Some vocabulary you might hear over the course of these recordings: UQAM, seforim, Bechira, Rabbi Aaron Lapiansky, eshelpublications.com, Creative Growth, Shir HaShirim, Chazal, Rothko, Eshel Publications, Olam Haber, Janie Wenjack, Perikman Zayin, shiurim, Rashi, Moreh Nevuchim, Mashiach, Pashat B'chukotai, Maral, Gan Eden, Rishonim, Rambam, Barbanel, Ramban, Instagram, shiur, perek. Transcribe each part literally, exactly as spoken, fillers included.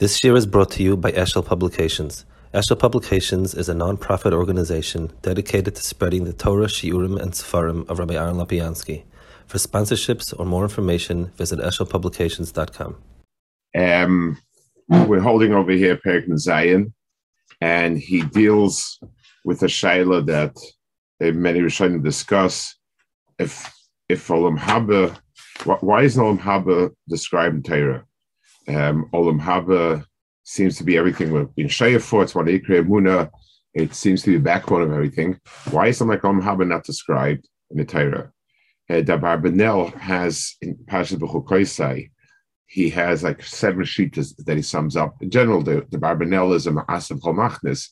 This shiur is brought to you by Eshel Publications. Eshel Publications is a non-profit organization dedicated to spreading the Torah, Shiurim, and Sefarim of Rabbi Aaron Lapiansky. For sponsorships or more information, visit eshel publications dot com. Um, we're holding over here Perikman Zayin, and he deals with a shaila that many Rishonim discuss. If if Olam Haber, why isn't Olam Haber described in Torah? Um, Olam Haber seems to be everything we've been shayef for. It's one ikra emuna. It seems to be the backbone of everything. Why is something like Olam Haber not described in the Torah? Uh, the Barbanel has in Pashat B'chukotai, he has like seven sheets that he sums up. In general, the, the Barbanel is a ma'asav chalmachnis,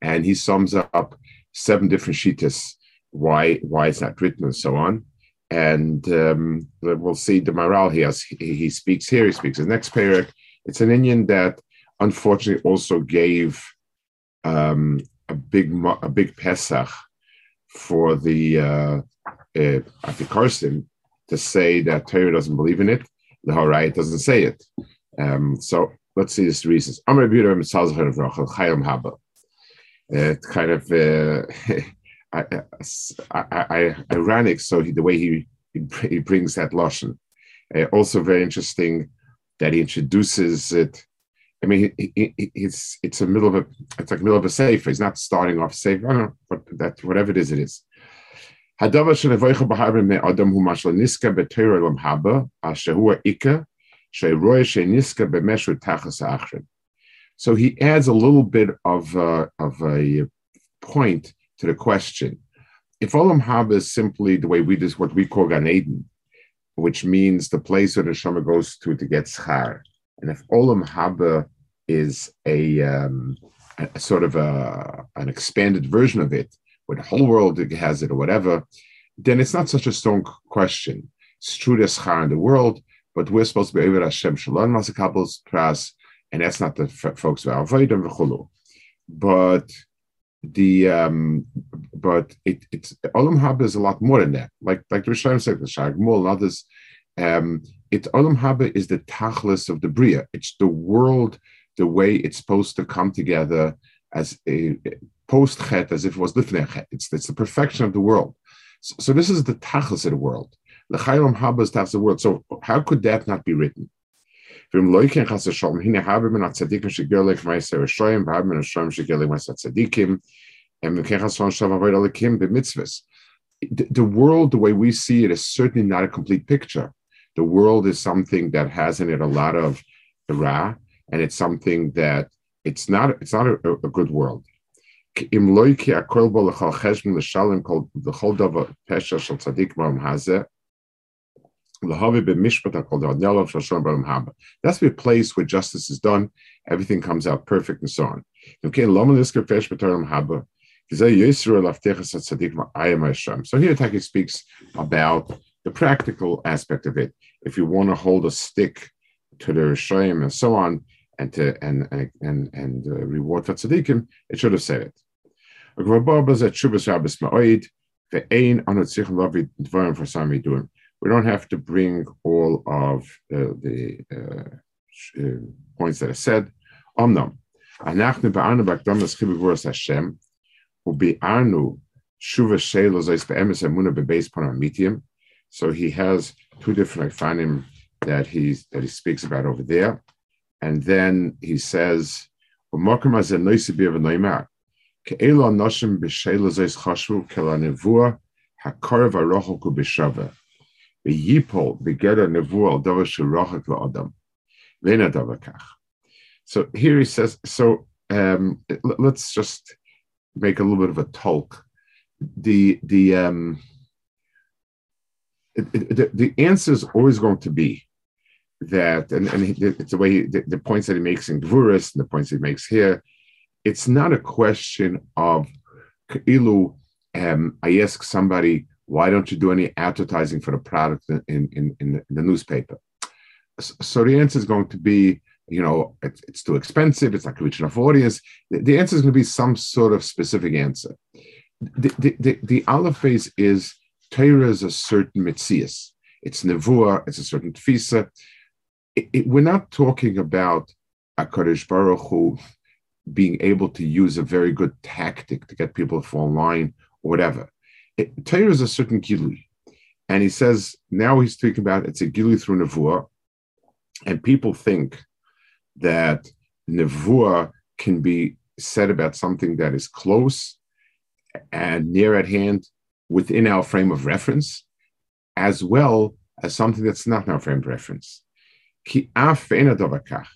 and he sums up seven different sheets, why why it's not written and so on. And um, we'll see the moral he has. He, he speaks here, he speaks his next perek. It's an Indian that unfortunately also gave um, a big a big Pesach for the uh, uh, Afikarsim to say that Torah doesn't believe in it. The Horayit doesn't say it. Um, so let's see his reasons. I'm a beautiful Haba. It kind of uh, I, I, I, ironic. So he, the way he he brings that lashon, uh, also very interesting that he introduces it. I mean, he, he, it's it's a middle of a it's like middle of a sefer. He's not starting off sefer. I don't know, but that whatever it is, it is. So he adds a little bit of uh, of a point to the question. If Olam Haber is simply the way we do what we call Gan Eden, which means the place where the Neshama goes to to get schar, and if Olam Haber is a, um, a, a sort of a, an expanded version of it, where the whole world has it or whatever, then it's not such a strong question. It's true there's schar in the world, but we're supposed to be over Hashem Shalom Masakabel's Pras, and that's not the f- folks who are Avodim V'chulu. But The um, but it, it's Olam Haber is a lot more than that. Like like the Rishonim said, the Shach Mol and others. Um, it Olam Haber is the tachlis of the bria. It's the world, the way it's supposed to come together as a post chet, as if it was lifnei chet. It's it's the perfection of the world. So, so this is the tachlis of the world. The Olam Haber is the world. So how could that not be written? The, the world, the way we see it, is certainly not a complete picture. The world is something that has in it a lot of ra, and it's something that it's not. It's not a, a good world. That's the place where justice is done, everything comes out perfect and so on. So here Taki speaks about the practical aspect of it. If you want to hold a stick to the Rishayim and so on, and to and and and, and uh, reward for tzaddikim, it should have said it. We don't have to bring all of uh, the uh, uh, points that are said. Omnam, anachnu ba'anu b'akdamas chibur voras Hashem, u'bi'anu shuva she'lo zayis be'emes emuna bebeis panam mitiyim. So he has two different ifanim that he that he speaks about over there, and then he says u'makom hazeh noisi bi'av noimar ke'elo anoshim b'she'lo zayis chashvu ke'lanevua hakarev arochoku b'shaveh. So here he says, so um, let's just make a little bit of a talk. The the um, it, it, the, the answer is always going to be that, and, and it's the way he, the, the points that he makes in Gvuris and the points he makes here, it's not a question of Ilu, um, I ask somebody, why don't you do any advertising for the product in, in, in the newspaper? So the answer is going to be, you know, it's, it's too expensive. It's not reaching enough audience. The, the answer is going to be some sort of specific answer. The, the, the, the Aleph phase is Torah is a certain metzias. It's nevuah. It's a certain tefisa. It, it, we're not talking about HaKadosh Baruch Hu being able to use a very good tactic to get people to fall in line or whatever. Torah is a certain gilui. And he says, now he's speaking about it's a gilui through nevuah. And people think that nevuah can be said about something that is close and near at hand within our frame of reference, as well as something that's not in our frame of reference. Ki af ein hadavar kach,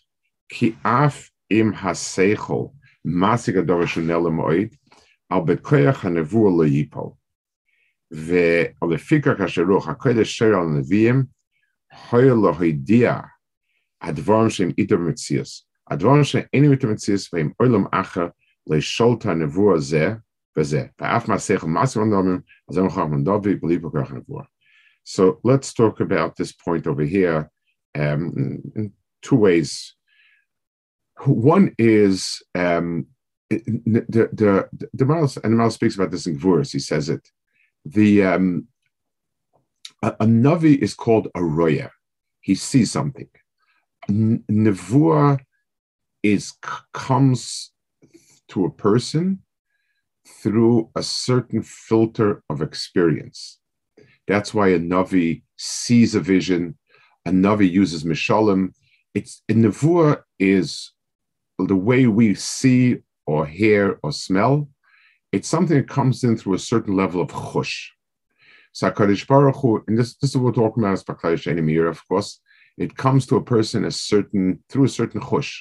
ki af im haseichel masig hadavar shoneh lemoed al bekoach hanevuah lo yipol. Ve lefikach asher ruach hakodesh asher al neviim hoyer lo hodia advarim she'im ito mitzias advarim she'eini ito mitzias ve'im olam acher le'sholta nevuah zeh v'zeh pa'af maseichel masig hadavar azam chach mandavi b'lipokoach nevuah. So let's talk about this point over here um, in two ways. One is um, the the the, the Maral, and Maral speaks about this in Gvuras. He says it. The um, a, a navi is called a roya. He sees something. N- Nevuah is comes to a person through a certain filter of experience. That's why a navi sees a vision. A navi uses mishalim. It's a nevuah is the way we see or hear or smell. It's something that comes in through a certain level of chush. So HaKadosh Baruch Hu, and this, this is what we're talking about as Baklai Sheni Meir, of course. It comes to a person a certain through a certain chush.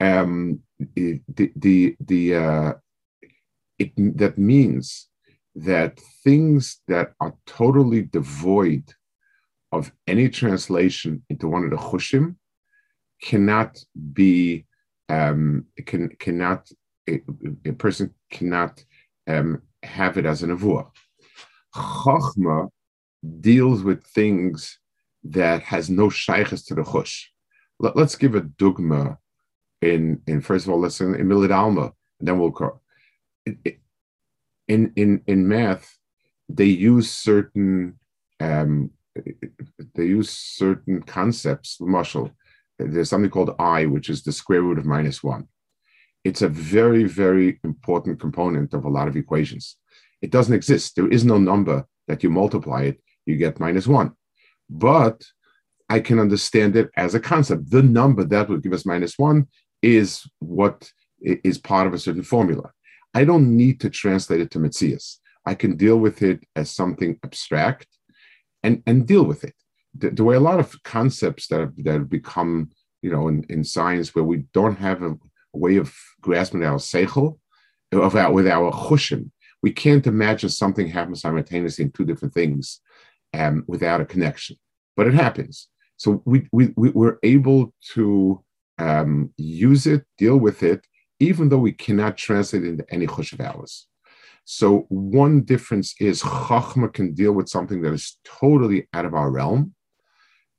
Um, the the the uh, it that means that things that are totally devoid of any translation into one of the chushim cannot be um, can cannot a, a person cannot um, have it as a nevuah. Chochma deals with things that has no shayches to the chush. Let, let's give a dogma in in first of all let's in Milad Alma and then we'll go. In in in math, they use certain um, they use certain concepts. Marshall, there's something called I, which is the square root of minus one. It's a very very important component of a lot of equations. It doesn't exist. There is no number that you multiply it, you get minus one. But I can understand it as a concept. The number that would give us minus one is what is part of a certain formula. I don't need to translate it to Metzias. I can deal with it as something abstract and, and deal with it. The, the way a lot of concepts that have, that have become, you know, in, in science where we don't have a, a way of grasping our seichel, of our, with our chushim, we can't imagine something happening simultaneously in two different things um, without a connection. But it happens. So we, we, we we're able to um, use it, deal with it, even though we cannot translate it into any chush of ours. So one difference is Chachma can deal with something that is totally out of our realm,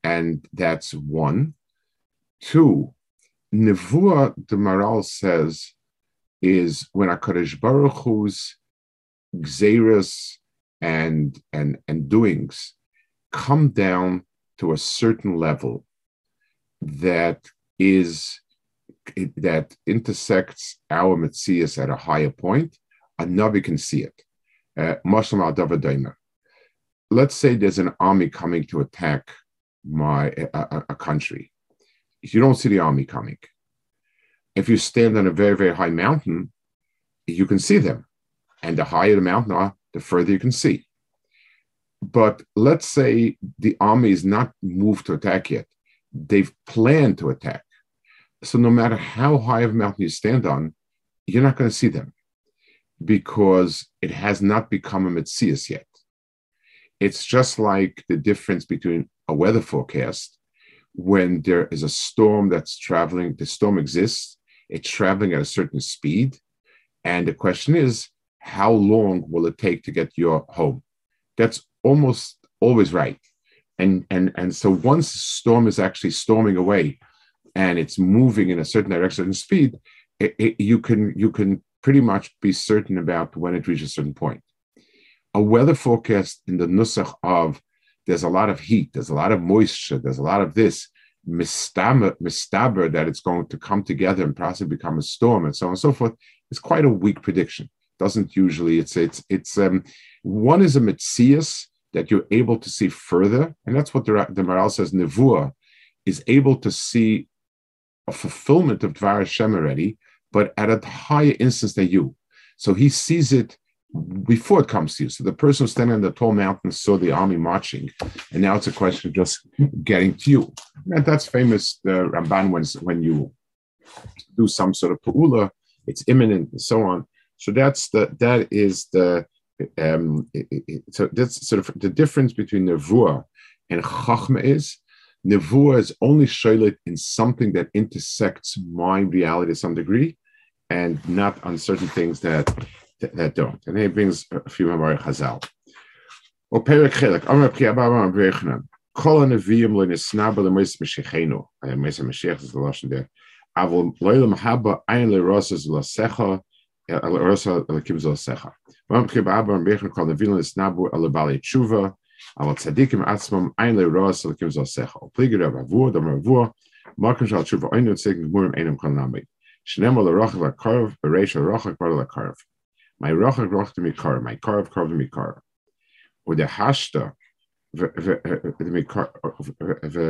and that's one. Two, Nevuah, the Maral says, is when HaKadosh Baruch Hu's gzeiras and, and, and doings come down to a certain level that is... It, that intersects our metzias at a higher point, a navi can see it. Uh, let's say there's an army coming to attack my a, a country. You don't see the army coming. If you stand on a very, very high mountain, you can see them. And the higher the mountain are, the further you can see. But let's say the army is not moved to attack yet. They've planned to attack. So no matter how high of a mountain you stand on, you're not going to see them because it has not become a metzias yet. It's just like the difference between a weather forecast when there is a storm that's traveling, the storm exists, it's traveling at a certain speed. And the question is, how long will it take to get your home? That's almost always right. And, and, and so once the storm is actually storming away, and it's moving in a certain direction and speed, it, it, you can you can pretty much be certain about when it reaches a certain point. A weather forecast in the nusach of there's a lot of heat, there's a lot of moisture, there's a lot of this, mistaber, mistaber that it's going to come together and possibly become a storm and so on and so forth, is quite a weak prediction. Doesn't usually, it's, it's, it's, um, one is a metzias that you're able to see further. And that's what the, the Maral says, Nevuah is able to see a fulfillment of Dvar Hashem already, but at a higher instance than you. So he sees it before it comes to you. So the person standing on the tall mountain saw the army marching, and now it's a question of just getting to you. And that's famous, the Ramban, when, when you do some sort of pa'ula, it's imminent and so on. So that's the, that is the, um, it, it, so that's sort of the difference between nevuah and chachma is, nevuah is only shaylit in something that intersects my reality to some degree, and not on certain things that, that, that don't. And he brings a few more chazal. O perek chelak, amar pri abba b'rechnan, kol neviim lo nisnab lemeis meshechenu, meis meshech is the lashon there, avol loylam haba ein lerosas lasecha. My rochak roch to mikar, my karv karv mikar. Or the hashta, the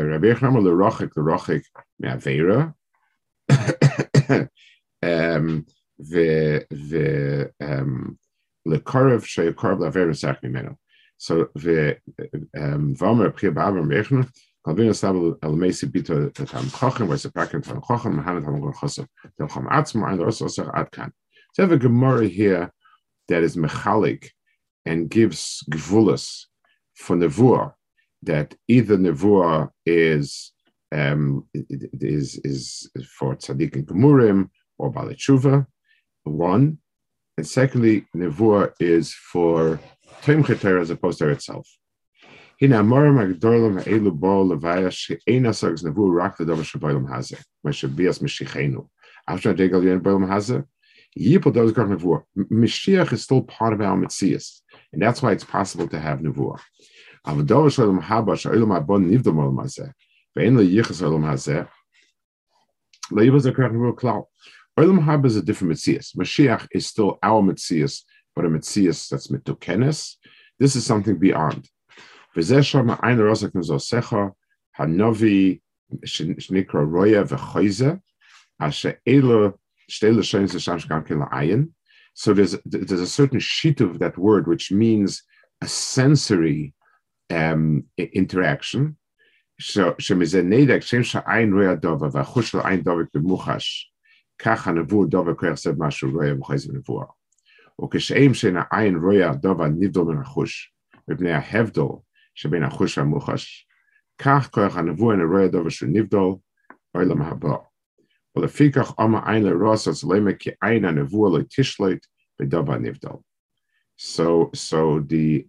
rabbechnam the rochik, the rochik meavera. Um. The the um the karv she karv la very sakni meno. So the um vamer priabam mechn kalvin sabel el mesi bito tam khochem was a packet from khochem Muhammad al khosef tam kham atzma and also at kan. So have a gemara here that is mechalik and gives gvulus for nevuah, that either nevuah is um is is for tzaddik and gemurim or balei tshuva, one, and secondly, nevuah is for Toimche Torah as opposed to itself. Mashiach is still part of our metzias, and that's why it's possible to have nevuah. Olam Haber is a different metzias. Mashiach is still our metzias, but a metzias that's mitokenes. This is something beyond. So there's there's a certain sheet of that word which means a sensory um, interaction. So So, so the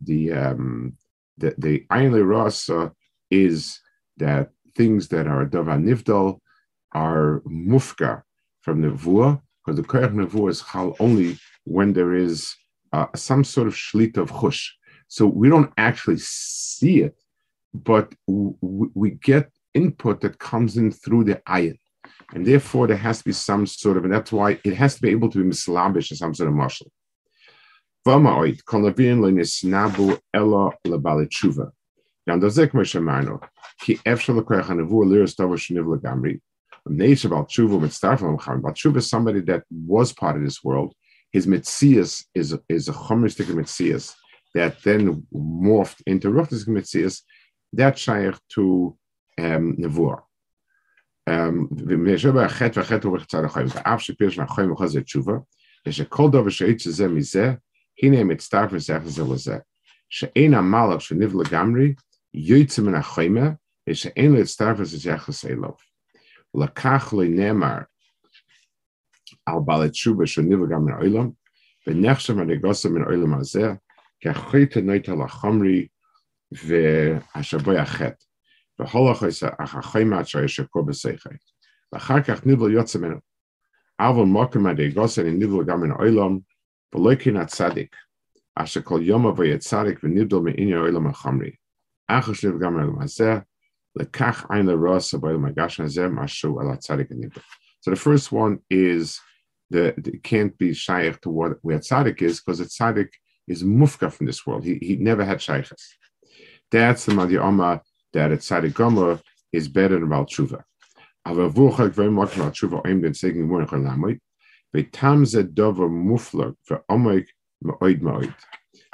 the um the the ayin le'rasa is that things that are dava nivdal are mufka from nevuah, because the koyach nevuah is chal only when there is uh, some sort of shlit of chush. So we don't actually see it, but w- we get input that comes in through the ayin, and therefore there has to be some sort of, and that's why it has to be able to be mislabish in some sort of mashal. Tshuva is somebody that was part of this world. His metzias is is a chomistic metzias that then morphed into ruchnistic metzias. That shaykh to um, nevuah. Um, Lakach le'nemar al balet shuba shenivu gam min oilam v'nechshem adegosam min oilam hazeh k'achit noita lachamri v'ashaboy achet v'holachos achachayma shayeshko b'seichay v'acharkach nivul yotzem min avol mokem adegosam nivul gam min oilam v'loikin atzadik asher kol yoma v'yetzadik v'nivdol min inyan oilam achamri achos nivul gam min oilam hazeh So the first one is that it can't be shaykh to what where tzaddik is, because the tzaddik is mufka from this world. He he never had shaykhs. That's the madiyama that a tzaddik gomer is better than Baal tshuva.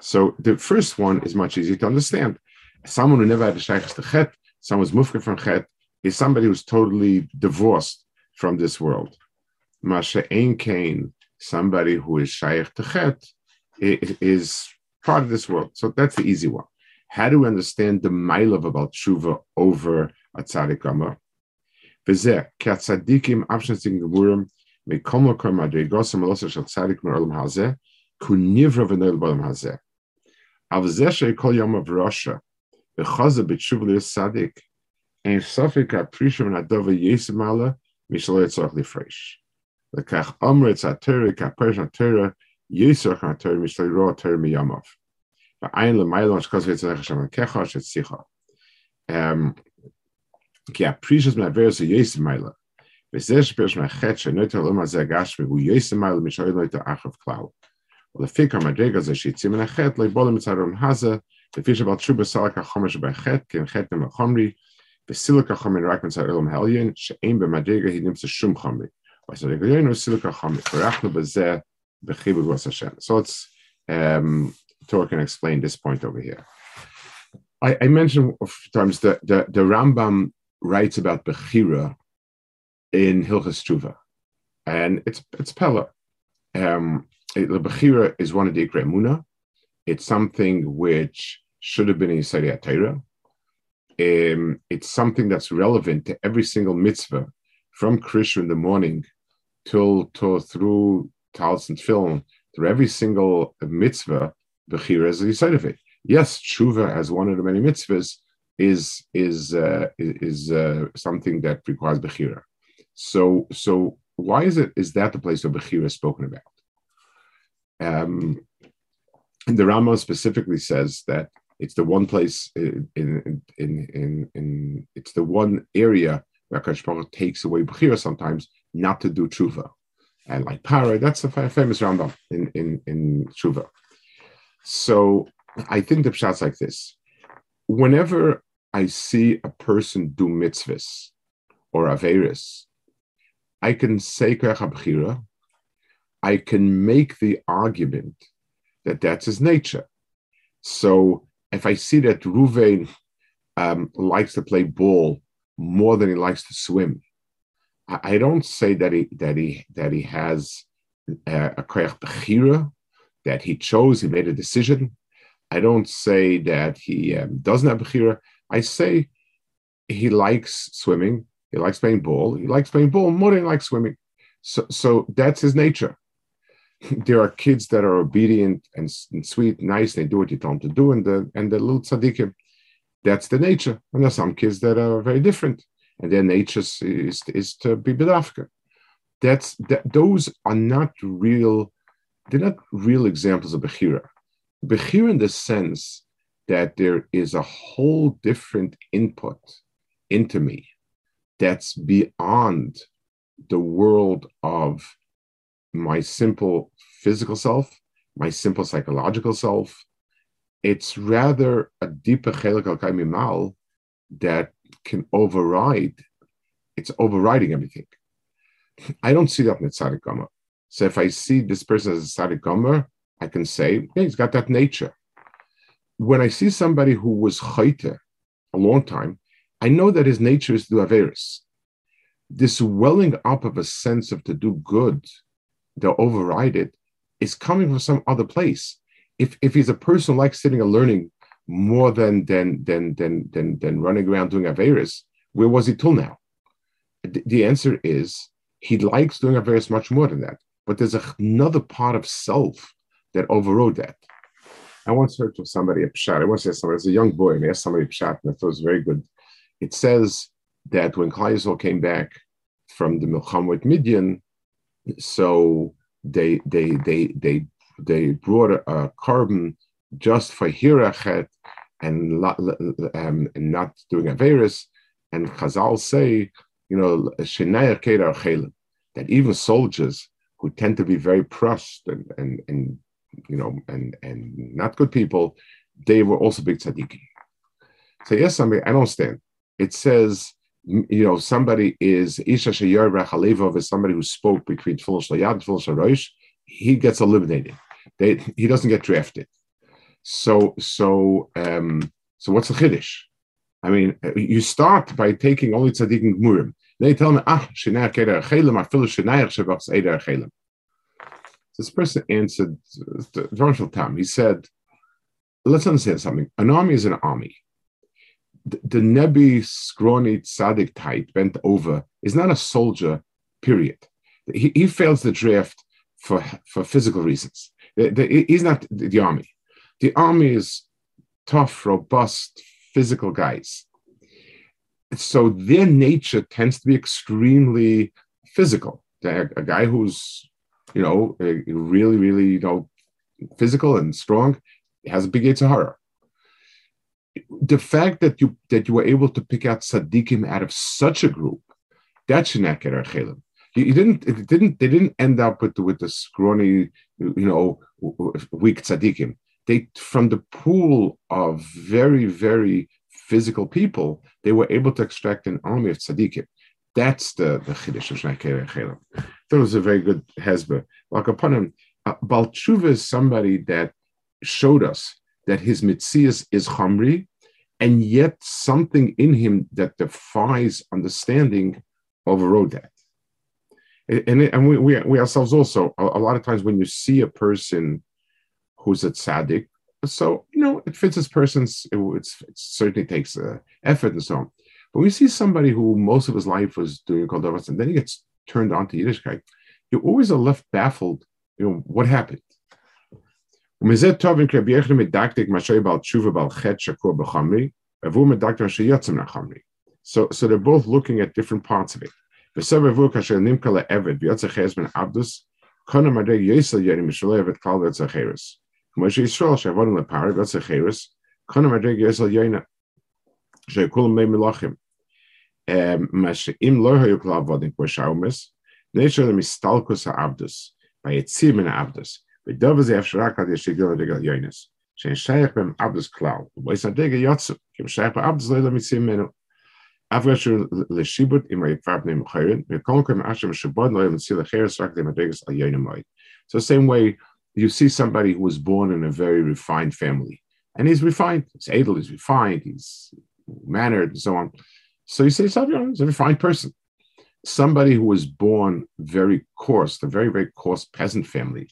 So the first one is much easier to understand. Someone who never had a shaykhs to chet, someone's mufka from chet, is somebody who's totally divorced from this world. Masha ein kain, somebody who is shaykh to chet, is part of this world. So that's the easy one. How do we understand the milav about tshuva over a tzaddik gomer? Um, Yeah, precious my verse yes mile. Besesh besh my hatch and not alone as a gash who yes mile Michel to Achov Cloud. Well, the figure my daggers as she seems a head like Bolomitarum Haza, the fish about Chubasalaka Homish by Het, can Het them a Homri, the Silica Homin Rakens at Elm Hellion, she aimed by Madega, he names the Shum Homi. Or so the Guyano Silica Homi, Rachno Bazaar, the Hebrew was Hashem. So it's um, Tor can explain this point over here. I, I mentioned a few times that the, the Rambam writes about Bechira in Hilchas Tshuva, and it's it's Pella. Um, it, the Bechira is one of the Ikra Emuna. It's something which should have been in Yisrael Torah. Um, it's something that's relevant to every single mitzvah from Krishna in the morning till, till through Talis and Tefillin, through every single mitzvah. Bechira is the side of it. Yes, Tshuva as one of the many mitzvahs is is uh, is uh, something that requires Bechira. So so why is it is that the place where Bechira is spoken about? Um, the Rambam specifically says that it's the one place in in in, in, in it's the one area where Hakadosh Baruch Hu takes away Bechira sometimes not to do Tshuva, and like Parah, that's the famous Rambam in in in Tshuva. So I think the pshat's like this. Whenever I see a person do mitzvahs or averis, I can say koach habchira. I can make the argument that that's his nature. So if I see that Ruvain um, likes to play ball more than he likes to swim, I, I don't say that he that he that he has uh, a koach bchira, that he chose, he made a decision. I don't say that he um, doesn't have bechira. I say he likes swimming. He likes playing ball. He likes playing ball more than he likes swimming. So, so that's his nature. There are kids that are obedient and, and sweet, nice. They do what you tell them to do, and the and the little tzaddikim, that's the nature. And there are some kids that are very different, and their nature is is to be bedafka. That's that. Those are not real. They're not real examples of bechira. Bechira in the sense that there is a whole different input into me that's beyond the world of my simple physical self, my simple psychological self. It's rather a deeper chelik al kaim imal that can override, it's overriding everything. I don't see that in the tzaddik gomer. So if I see this person as a tzaddik gomer, I can say, yeah, he's got that nature. When I see somebody who was chayte a long time, I know that his nature is to do averis. This welling up of a sense of to do good, to override it, is coming from some other place. If if he's a person who likes sitting and learning more than than than than than, than running around doing averis, where was he till now? The, the answer is he likes doing averis much more than that. But there's a, another part of self that overrode that. I once heard from somebody a pshat. I once asked somebody, as a young boy, and I asked somebody a pshat, and I thought it was very good. It says that when Klal Yisrael came back from the milchama with Midian, so they they they they they brought a, a carbon just for hirachet and, um, and not doing averis. And Chazal say, you know, that even soldiers who tend to be very pressed and, and, and you know, and, and not good people, they were also big tzaddikim. So yes, somebody, I don't stand. It says, you know, somebody is Isha Sheyor Rachalevov is somebody who spoke between Tfilah Shel Yad and Tfilah Shel Rosh. He gets eliminated. They, he doesn't get drafted. So, so, um, so what's the chiddush? I mean, you start by taking only tzaddikim gmurim. They tell me, ah, shenayach keder achelim, afilu shenayach shevachs eder achelim. This person answered the Roshel Tam. He said, "Let's understand something. An army is an army. The, the nebi scrawny tzaddik type bent over is not a soldier. Period. He, he fails the draft for for physical reasons. The, the, he's not the, the army." The army is tough, robust, physical guys. So their nature tends to be extremely physical. They're a guy who's, you know, really, really, you know, physical and strong has a big yetzer hara. The fact that you that you were able to pick out tzaddikim out of such a group, that's shenayach keder achelim. You didn't. It didn't. They didn't end up with the, with the scrawny, you know, weak tzaddikim. They, from the pool of very, very physical people, they were able to extract an army of tzaddikim. That's the the chiddush of shenayach keder achelim. I thought it was a very good hezbah. Like upon him, uh, Baal Tshuva is somebody that showed us that his mitzias is chomri, and yet something in him that defies understanding overrode that. And and we we, we ourselves also a, a lot of times when you see a person who's a tzaddik, so, you know, it fits this person's, it, it's, it certainly takes uh, effort and so on. But we see somebody who most of his life was doing kol davar, and then he gets turned on to Yiddishkeit, you always are left baffled, you know, what happened? So, so they're both looking at different parts of it. Moshe Yisrael she'avodim lePari v'atzecheres konam adreg Yisrael yoina she'kulam mei milachim mashe'im lo hayu kol avodim koshaumes neishol mistalkus ha'avdus vayetzir min ha'avdus v'dov ze efsharak ad yeshigil adreg yoinas she'en shayach bem avdus klal u'bois adreg yotzu kim shayach ba'avdus lo yamitzir menu avgashu leshibut im ha'yifar bnei mechayin v'konkem ashem shebod lo yamitzir lecheres rak dem adreges al yoina moed. So same way, you see somebody who was born in a very refined family, and he's refined. He's edel, he's refined, he's mannered, and so on. So you say, he's a refined person. Somebody who was born very coarse, a very, very coarse peasant family,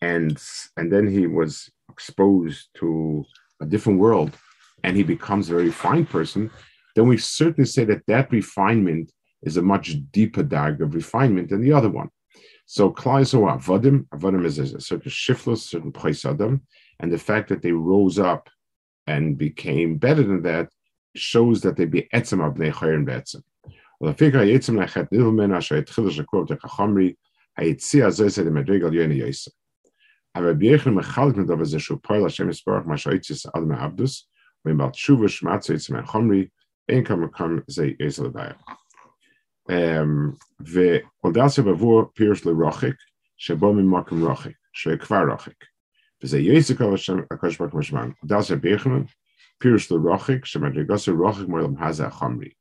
and, and then he was exposed to a different world, and he becomes a very refined person, then we certainly say that that refinement is a much deeper dagger of refinement than the other one. So Klaiso Avadim, Avadim is a certain shiftless, certain place Adam, and the fact that they rose up and became better than that shows that they be etzem abnei chayim betzem. Um, the Odasa Bavur Pierce Lerochik, Shabomi Markham Rochik, Shekvarochik, the Yesikovish Akashmakman, Odasa Bechem, Pierce Lerochik, Shamadrigosa Rochik, Molam Haza Homri.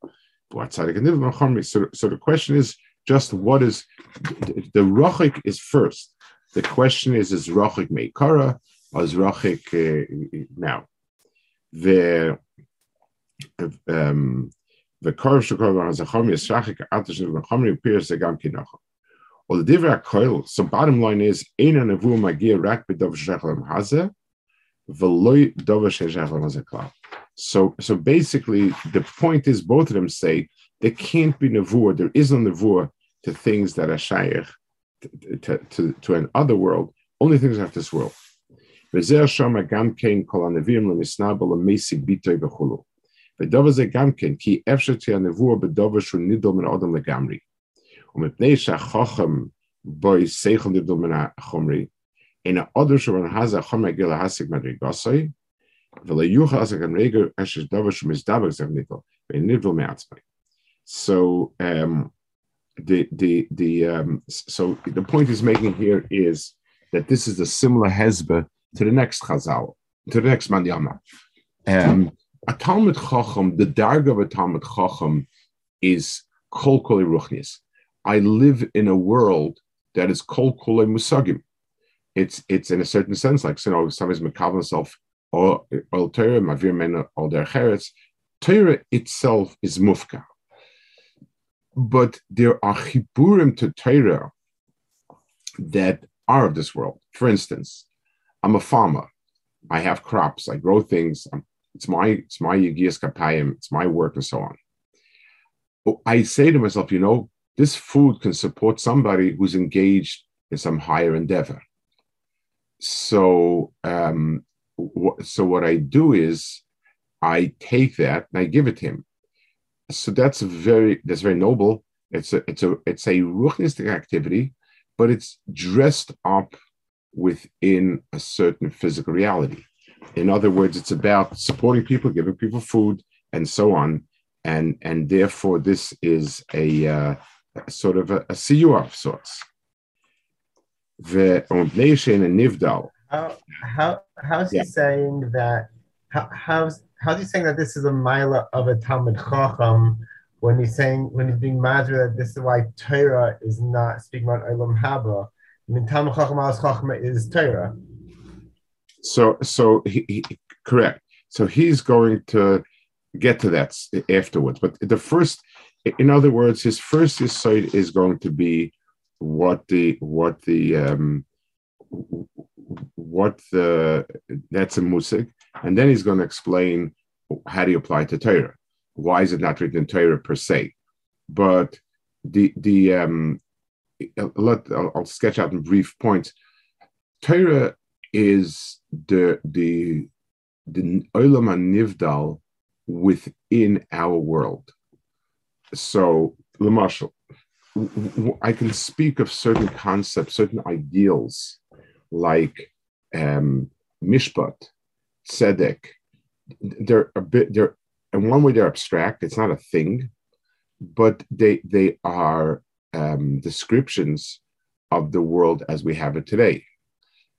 So the question is just what is the, the Rochik is first. The question is is Rochik Meikara or is Rochik uh, now? The um The Korv Shukov has a Homri, Shachik, Atashim, Homri, Pierce, the Gamkinoch. Or the Divra Coil, so bottom line is, Ein and Avu Magia Rak with Dov Shechlem Haza, Veloy Dov Shechlem Hazakla. So, so basically, the point is, both of them say there can't be Navur, there is no Navur to things that are Shaykh to, to, to, to an other world, only things after this world. Vezer Shama Gamkain, Kolanavim, Lemisnabel, Macy Bitoy Behulu. So um, the the the um, so the point he's making here is that this is a similar hezbeh to the next chazal, to the next Mandiyama. Um, a Talmud Chacham, the darg of a Talmud Chacham is kol kolei ruchnis. I live in a world that is kol kolei musagim. It's it's in a certain sense, like you know, sometimes mekavel himself or or Torah, mavir mena or der cheretz. Torah itself is mufka, but there are chiburim to Torah that are of this world. For instance, I'm a farmer. I have crops. I grow things. I'm, it's my it's my yigiyas kapayim. It's my work and so on. I say to myself, you know, this food can support somebody who's engaged in some higher endeavor. So, um, w- so what I do is I take that and I give it to him. So that's very that's very noble. It's a it's a it's a ruchnistic activity, but it's dressed up within a certain physical reality. In other words, it's about supporting people, giving people food, and so on. And and therefore, this is a, uh, a sort of a siyur of sorts. The nivdal. How how how's he yeah. saying that? How how's how's he saying that this is a mila of a Talmud Chacham when he's saying when he's being madra that this is why Torah is not speaking about Olam Haber. I mean, Talmud Chacham al Chacham is Torah. So so he, he correct. So he's going to get to that afterwards, but the first, in other words, his first insight is going to be what the what the um, what the that's a musik, and then he's going to explain how do you apply it to Torah. Why is it not written in Torah per se? But the the um, let I'll, I'll sketch out in brief points. Torah is the the the olam hanivdal within our world. So, Lamashal, I can speak of certain concepts, certain ideals, like um, mishpat, tzedek. They're a bit. They're in one way they're abstract. It's not a thing, but they they are um, descriptions of the world as we have it today.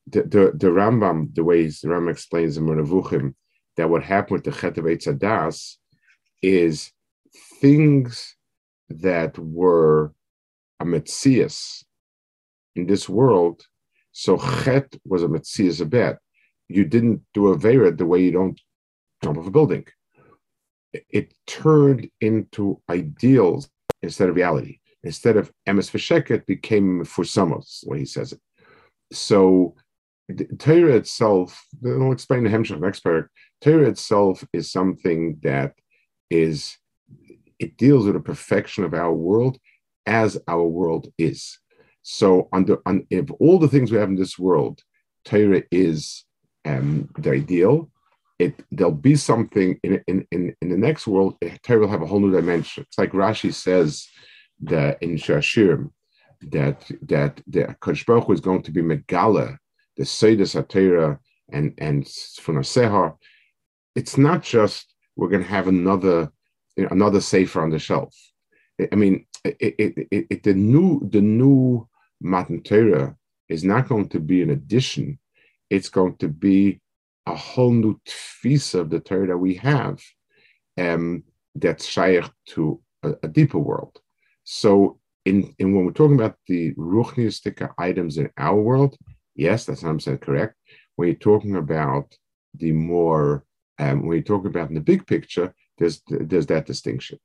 The the, the Rambam, the ways the Rambam explains in Moreh Nevuchim, that what happened with the Chet of Eitz Hadas is things that were a metzias in this world. So Chet was a metzias of bad. You didn't do a Avera the way you don't jump off a building. It turned into ideals instead of reality. Instead of emes v'sheket became for somos, when he says it. So the Torah itself, I'll explain the hemshech next perek. Torah itself is something that is, it deals with the perfection of our world as our world is. So, under on, if all the things we have in this world, Torah is um, the ideal. It there'll be something in in in, in the next world. Torah will have a whole new dimension. It's like Rashi says that in Shir HaShirim that that the Kadosh Baruch Hu is going to be megala, the Seidas HaTorah and and Funaseha. It's not just we're going to have another you know, another sefer on the shelf. I mean, it, it, it, it, the new the new Matan Torah is not going to be an addition. It's going to be a whole new tefisa of the Torah that we have, um, that's shaykh to a, a deeper world. So, in, in when we're talking about the ruchnistic items in our world. Yes, that's one hundred percent correct. When you're talking about the more, um, when you talk about in the big picture, there's there's that distinction.